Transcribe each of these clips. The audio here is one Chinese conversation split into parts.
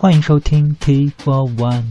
欢迎收听 T41。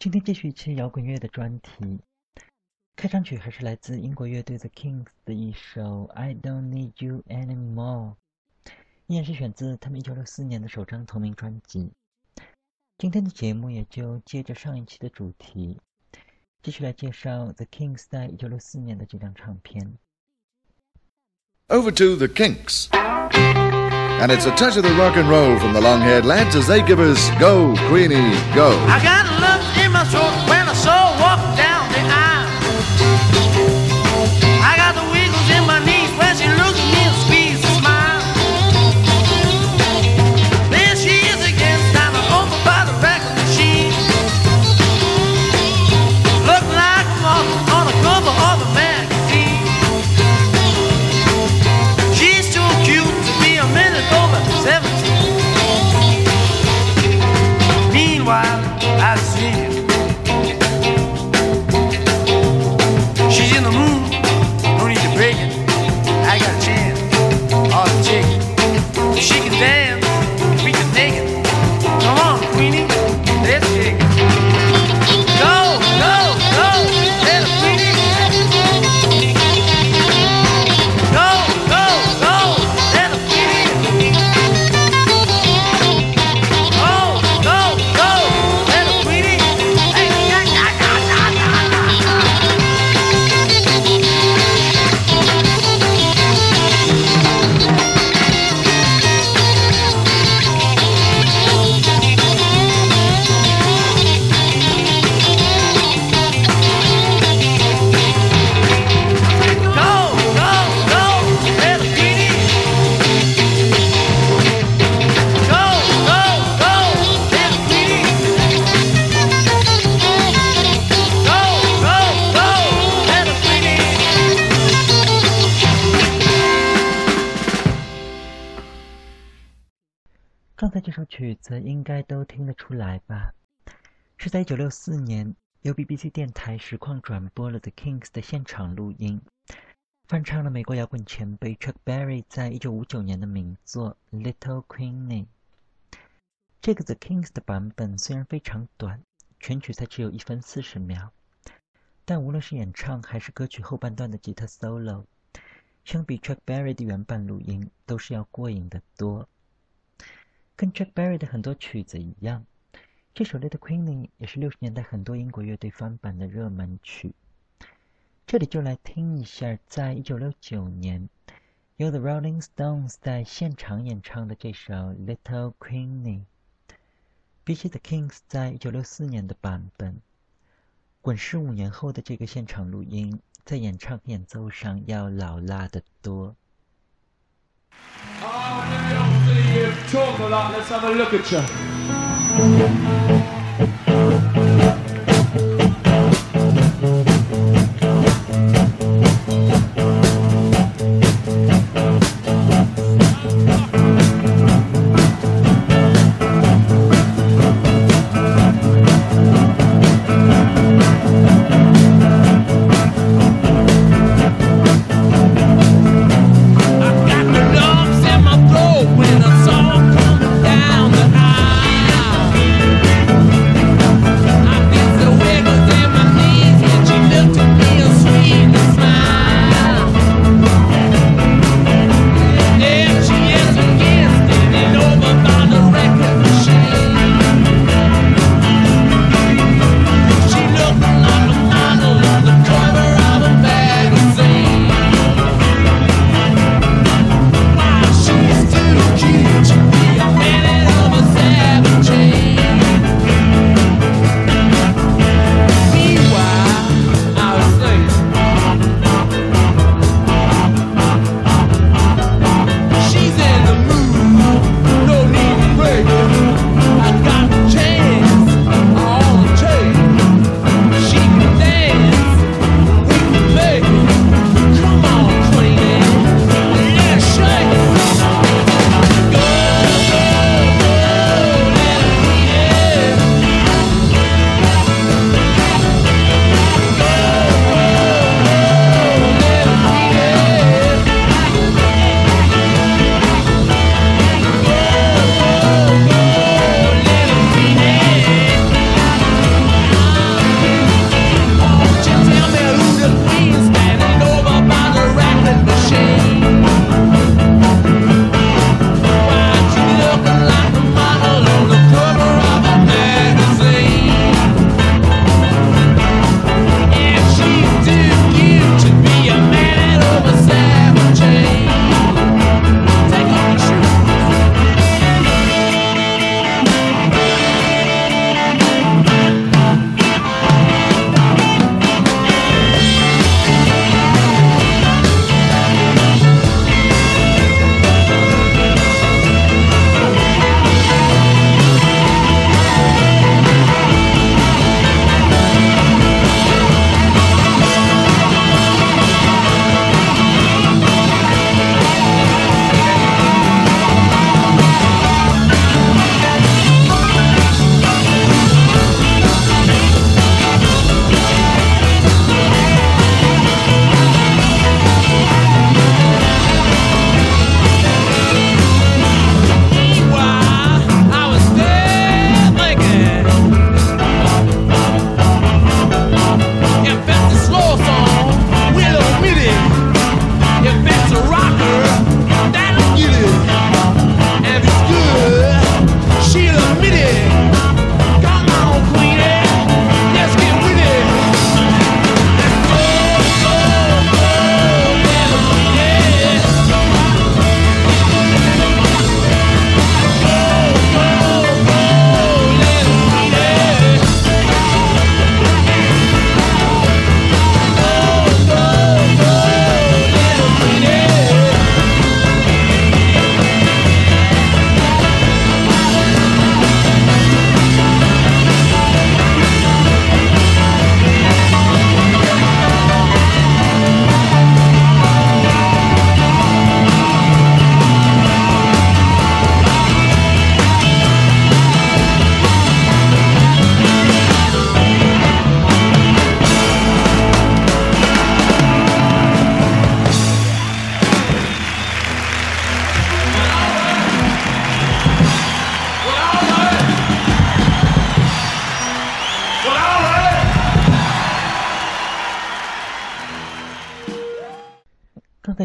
今天继续一期摇滚乐的专题，开场曲还是来自英国乐队 The Kinks 的一首 I Don't Need You Anymore， 依然是选自他们1964年的首张同名专辑。今天的节目也就接着上一期的主题，继续来介绍 The Kinks 在1964年的这张唱片。 Over to The Kinks and it's a touch of the rock and roll from the long-haired lads as they give us Go Queenie Go. I got love in my throat when I saw walk down the aisle. I got the wiggles in my knees when she looks at me and squeezes a smile. There she is again, standing over by the record machine, looking like a model on the cover of a magazine. She's too cute to be a minute over 17. Meanwhile I see her. She's in the moon, no need to break it. I got a chance, all the chicken. If she can dance, we can take it. Come on, Queenie, let's take it. Go, go, go, let her, Queenie. Go, go, go, let her, Queenie. Go, go, go, let her, Queenie. Hey, na, na, na, na, na, na, na. Go, go, go, little Queenie. Go, go, go, little Queenie. Go, go, go, little Queenie. 刚才这首曲子应该都听得出来吧，是在1964年由 BBC 电台实况转播了 The Kinks 的现场录音，翻唱了美国摇滚前辈 Chuck Berry 在1959年的名作 Little Queenie。 这个 The Kinks 的版本虽然非常短，全曲才只有1分40秒，但无论是演唱还是歌曲后半段的吉他 solo， 相比 Chuck Berry 的原版录音都是要过瘾的多。跟 Chuck Berry 的很多曲子一样，这首 Little Queenie 也是60年代很多英国乐队翻版的热门曲。这里就来听一下，在1969年由 The Rolling Stones 在现场演唱的这首 Little Queenie。 比起 The Kinks 在1964年的版本，滚石5年后的这个现场录音在演唱演奏上要老辣得多。 I know obviously you've talked a lot, let's have a look at you.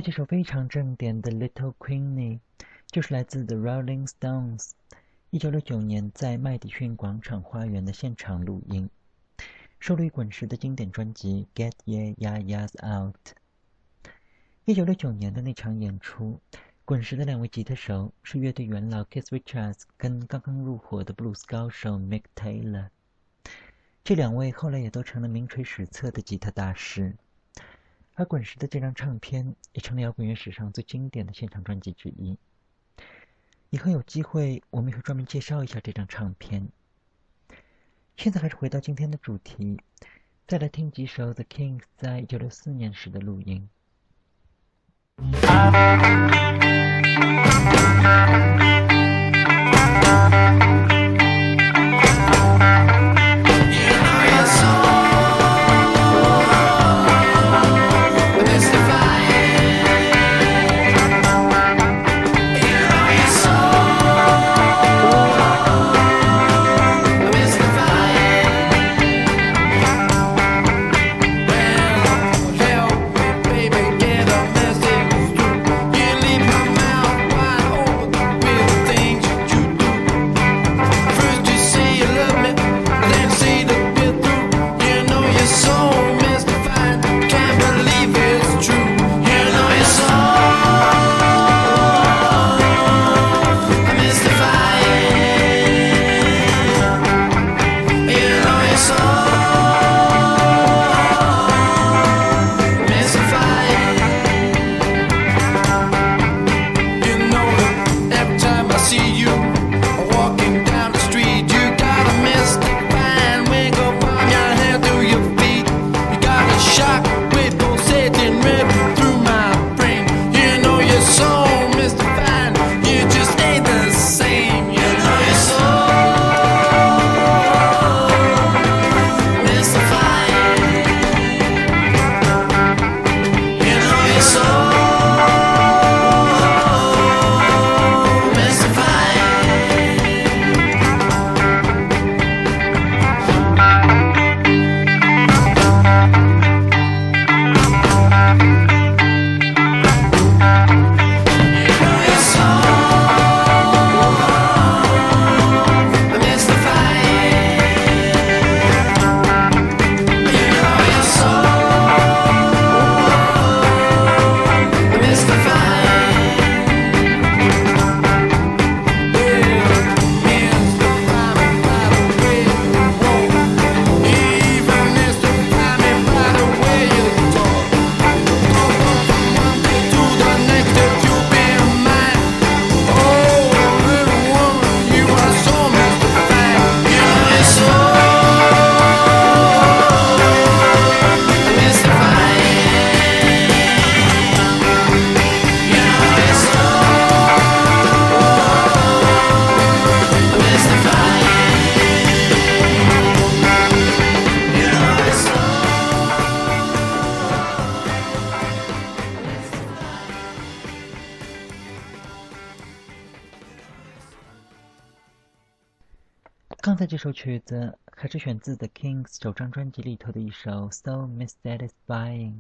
这首非常正点的 Little Queenie 就是来自 The Rolling Stones 1969年在麦迪逊广场花园的现场录音，收录于滚石的经典专辑 Get Ya Ya's Out。 1969年的那场演出，滚石的两位吉他手是乐队元老 Keith Richards 跟刚刚入伙的布鲁斯高手 Mick Taylor， 这两位后来也都成了名垂史册的吉他大师。而滚石的这张唱片也成了摇滚乐史上最经典的现场专辑之一，以后有机会我们也会专门介绍一下这张唱片。现在还是回到今天的主题，再来听几首 The Kinks 在1964年时的录音。刚才这首曲子还是选自 The Kinks 首张专辑里头的一首 So Missatisfying。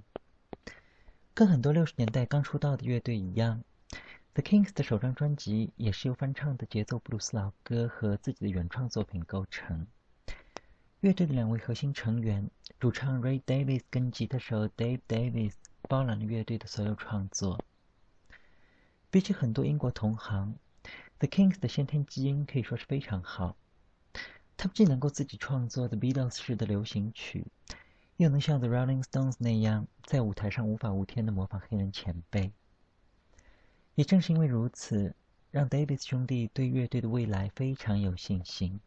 跟很多60年代刚出道的乐队一样， The Kinks 的首张专辑也是由翻唱的节奏布鲁斯老歌和自己的原创作品构成。乐队的两位核心成员主唱 Ray Davies 跟吉他手 Dave Davies 包揽了乐队的所有创作。比起很多英国同行， The Kinks 的先天基因可以说是非常好，他们既能够自己创作 The Beatles 式的流行曲，又能像 The Rolling Stones 那样在舞台上无法无天地模仿黑人前辈。也正是因为如此，让 Davies 兄弟对乐队的未来非常有信心，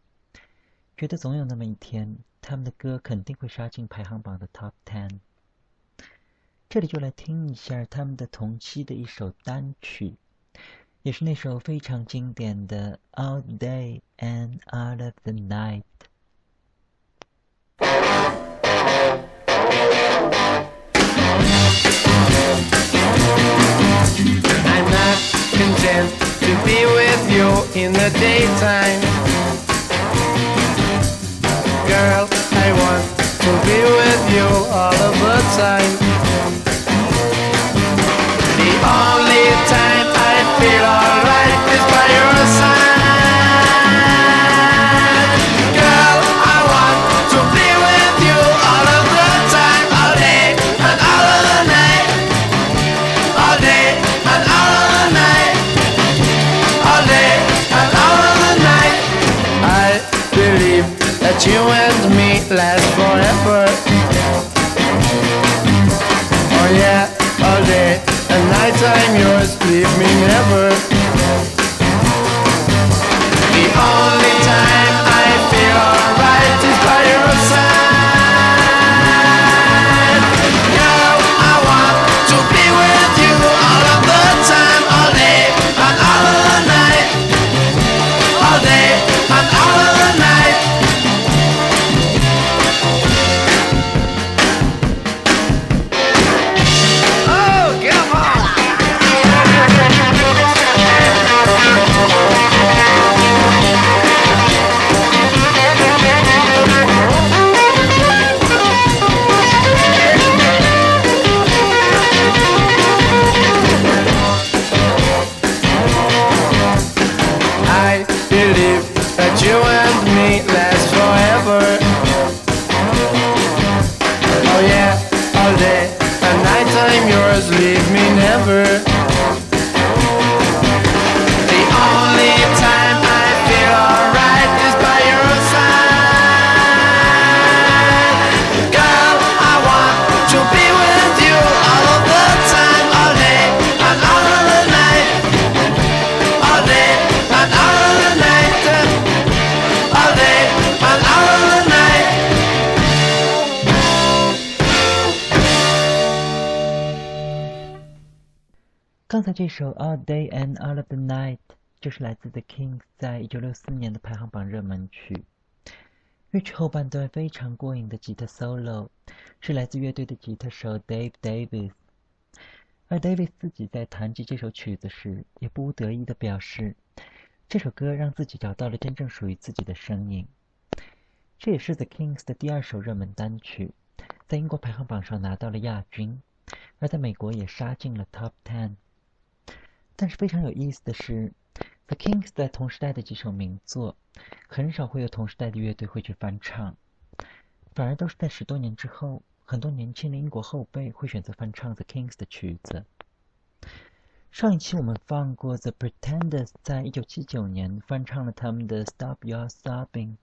觉得总有那么一天他们的歌肯定会杀进排行榜的 Top 10。这里就来听一下他们的同期的一首单曲，也是那首非常经典的 All Day and All of the Night。I'm not content to be with you in the daytime, girl, I want to be with you all of the time. lonely time I feel alright is by your side. Girl, I want to be with you all of the time, all day and all of the night. All day and all of the night. All day and all of the night. I believe that you and me last forever. Oh yeah, all day and night I'm yours, leave me never. The only time I feel alright is by your side. Girl, I want to be with you all of the time, all day and all of the night. All day and all of the night.刚才这首 All Day and All of the Night 就是来自 The Kinks 在1964年的排行榜热门曲。乐曲后半段非常过瘾的吉他 solo 是来自乐队的吉他手 Dave Davies， 而 Davies 自己在弹起这首曲子时也不无得意地表示，这首歌让自己找到了真正属于自己的声音。这也是 The Kinks 的第二首热门单曲，在英国排行榜上拿到了亚军，而在美国也杀进了 Top 10。但是非常有意思的是 The Kinks 在同时代的几首名作很少会有同时代的乐队会去翻唱，反而都是在10多年之后，很多年轻的英国后辈会选择翻唱 The Kinks 的曲子。上一期我们放过 The Pretenders 在1979年翻唱了他们的 Stop Your Sobbing，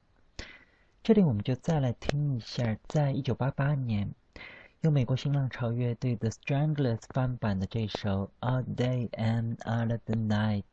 这里我们就再来听一下在1988年由美国新浪潮乐队 The Stranglers 翻版的这首 All Day and All of the Night。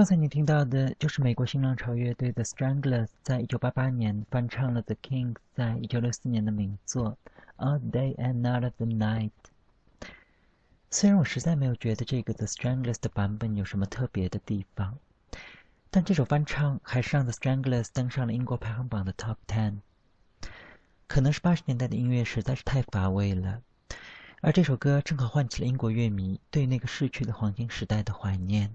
刚才你听到的就是美国新浪潮乐队 The Stranglers 在1988年翻唱了 The Kinks 在1964年的名作 All Day and All of the Night。 虽然我实在没有觉得这个 The Stranglers 的版本有什么特别的地方，但这首翻唱还是让 The Stranglers 登上了英国排行榜的 Top 10。 可能是80年代的音乐实在是太乏味了，而这首歌正好唤起了英国乐迷对那个逝去的黄金时代的怀念。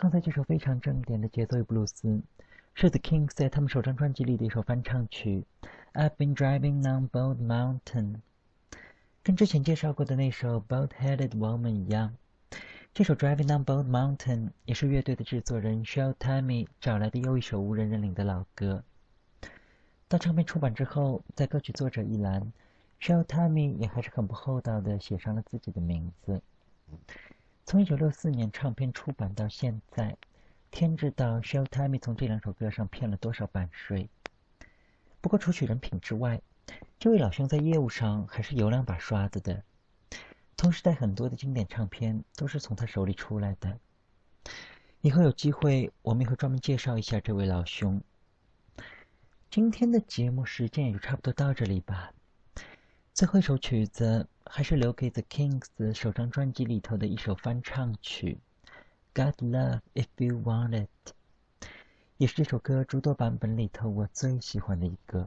刚才这首非常正点的节奏与布鲁斯，是 The Kinks 在他们首张专辑里的一首翻唱曲 I've been driving on Bald Mountain。 跟之前介绍过的那首 Baldheaded Woman 一样，这首 Driving on Bald Mountain 也是乐队的制作人 Shel Talmy 找来的又一首无人认领的老歌。当唱片出版之后，在歌曲作者一栏， Shel Talmy 也还是很不厚道的写上了自己的名字。从1964年唱片出版到现在，天知道 Shel Talmy 从这两首歌上骗了多少版税。不过除去人品之外，这位老兄在业务上还是有两把刷子的。同时代很多的经典唱片都是从他手里出来的。以后有机会我们也会专门介绍一下这位老兄。今天的节目时间也就差不多到这里吧。最后一首曲子还是留给 The Kinks 首张专辑里头的一首翻唱曲 God Love If You Want It， 也是这首歌诸多版本里头我最喜欢的一个。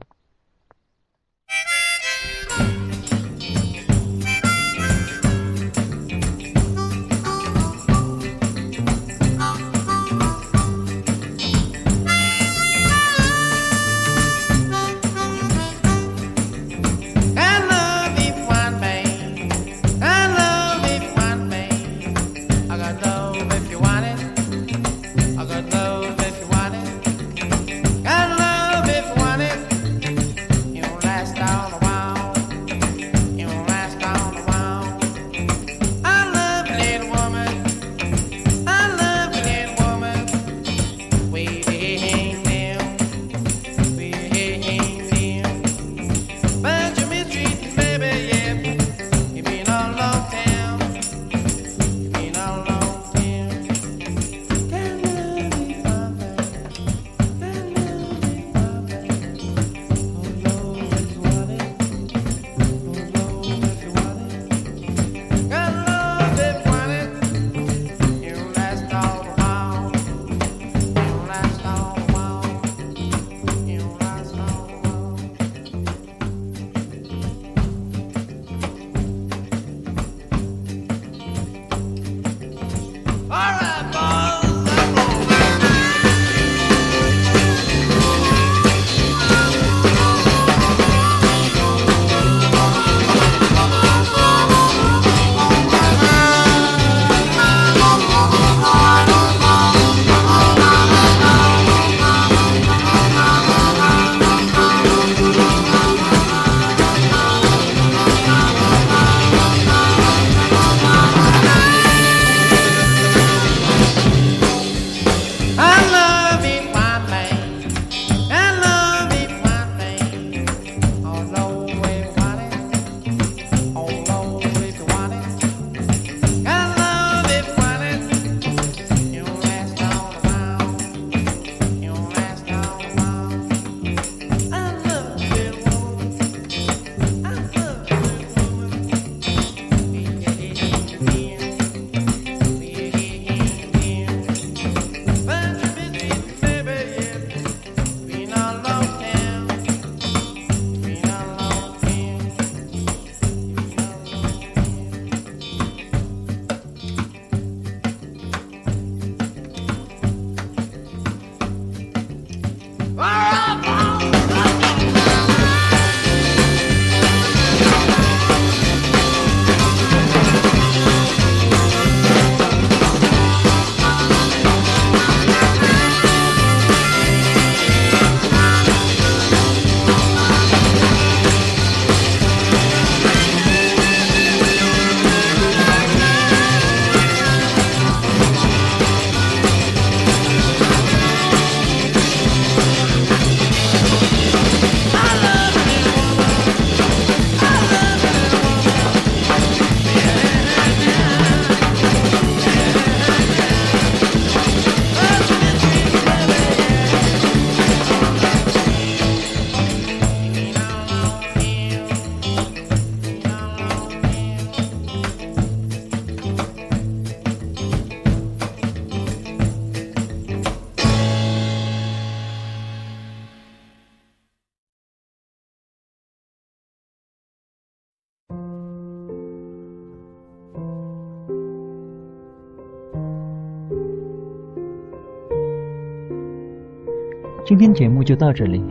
今天节目就到这里，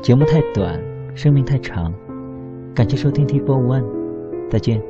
节目太短，生命太长，感谢收听 T41， 再见。